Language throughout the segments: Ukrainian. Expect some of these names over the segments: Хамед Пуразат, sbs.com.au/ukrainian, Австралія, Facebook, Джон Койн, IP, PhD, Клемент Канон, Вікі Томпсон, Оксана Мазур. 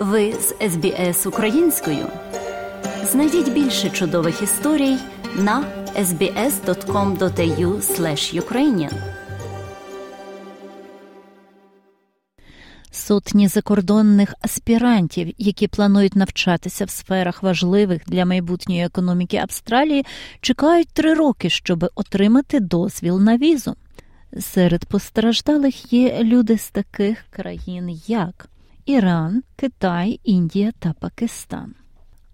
Ви з СБС українською. Знайдіть більше чудових історій на sbs.com.au/ukrainian. Сотні закордонних аспірантів, які планують навчатися в сферах важливих для майбутньої економіки Австралії, чекають 3 роки, щоб отримати дозвіл на візу. Серед постраждалих є люди з таких країн, як Іран, Китай, Індія та Пакистан.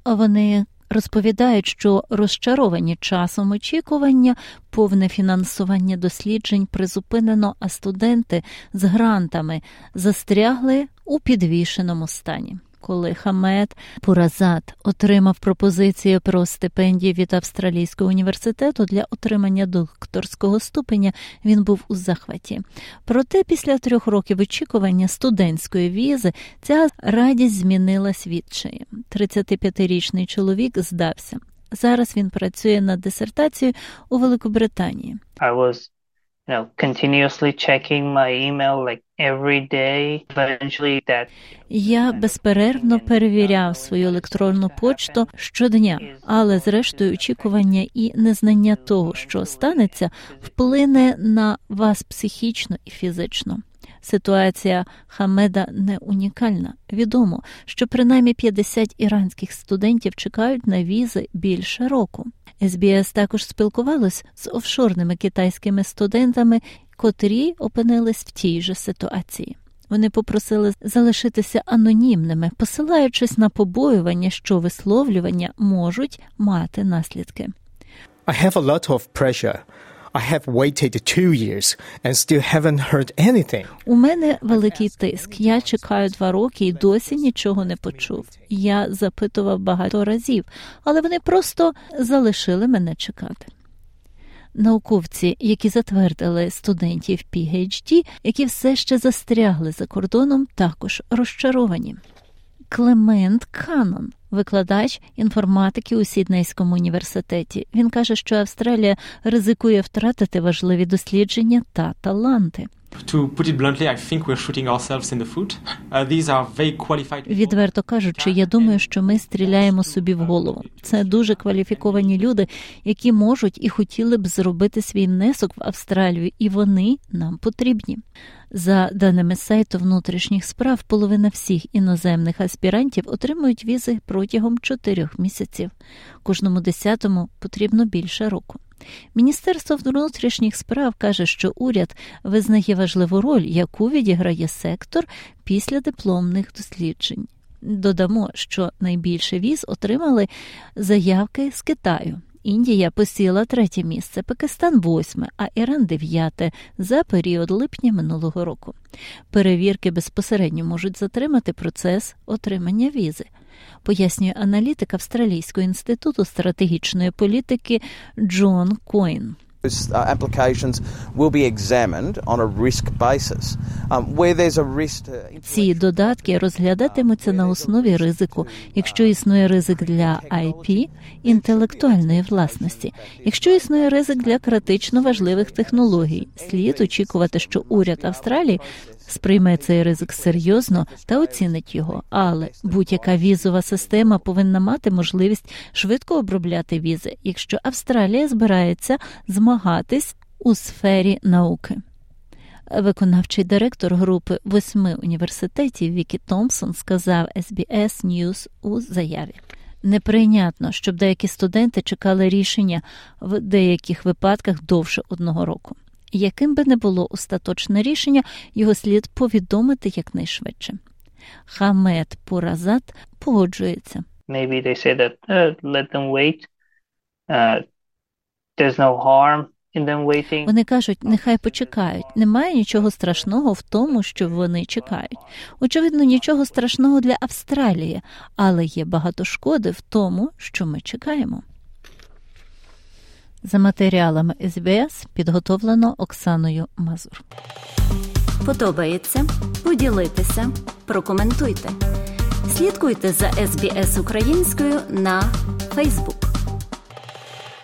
Вони розповідають, що розчаровані часом очікування, повне фінансування досліджень призупинено, а студенти з грантами застрягли у підвішеному стані. Коли Хамед Пуразат отримав пропозицію про стипендію від Австралійського університету для отримання докторського ступеня, він був у захваті. Проте після 3 років очікування студентської візи ця радість змінилась відчаєм. 35-річний чоловік здався. Зараз він працює над дисертацією у Великобританії. Continuously checking my email like every day. Eventually that я безперервно перевіряв свою електронну почту щодня, але зрештою очікування і незнання того, що станеться, вплине на вас психічно і фізично. Ситуація Хамеда не унікальна. Відомо, що принаймні 50 іранських студентів чекають на візи більше року. СБС також спілкувалось з офшорними китайськими студентами, котрі опинились в тій же ситуації. Вони попросили залишитися анонімними, посилаючись на побоювання, що висловлювання можуть мати наслідки. I have a lot of pressure. I have waited 2 years and still haven't heard anything. У мене великий тиск. Я чекаю 2 роки і досі нічого не почув. Я запитував багато разів, але вони просто залишили мене чекати. Науковці, які затвердили студентів PhD, які все ще застрягли за кордоном, також розчаровані. Клемент Канон, викладач інформатики у Сіднейському університеті. Він каже, що Австралія ризикує втратити важливі дослідження та таланти. Відверто кажучи, я думаю, що ми стріляємо собі в голову. Це дуже кваліфіковані люди, які можуть і хотіли б зробити свій внесок в Австралію, і вони нам потрібні. За даними сайту внутрішніх справ, половина всіх іноземних аспірантів отримують візи протягом 4 місяців. Кожному 10-му потрібно більше року. Міністерство внутрішніх справ каже, що уряд визнає важливу роль, яку відіграє сектор після дипломних досліджень. Додамо, що найбільше віз отримали заявки з Китаю. Індія посіла 3-е місце, Пакистан 8-ме, а Іран 9-те за період липня минулого року. Перевірки безпосередньо можуть затримати процес отримання візи, пояснює аналітик Австралійського інституту стратегічної політики Джон Койн. Ці додатки розглядатимуться на основі ризику, якщо існує ризик для IP, інтелектуальної власності. Якщо існує ризик для критично важливих технологій, слід очікувати, що уряд Австралії сприйме цей ризик серйозно та оцінить його. Але будь-яка візова система повинна мати можливість швидко обробляти візи, якщо Австралія збирається змагатись у сфері науки. Виконавчий директор групи 8 університетів Вікі Томпсон сказав SBS News у заяві. Неприйнятно, щоб деякі студенти чекали рішення в деяких випадках довше 1 року. Яким би не було остаточне рішення, його слід повідомити якнайшвидше. Хамед Пуразат погоджується. Maybe they say that let them wait. There's no harm in them waiting. Вони кажуть, нехай почекають. Немає нічого страшного в тому, що вони чекають. Очевидно, нічого страшного для Австралії, але є багато шкоди в тому, що ми чекаємо. За матеріалами СБС підготовлено Оксаною Мазур. Подобається? Поділіться, прокоментуйте. Слідкуйте за СБС українською на Facebook.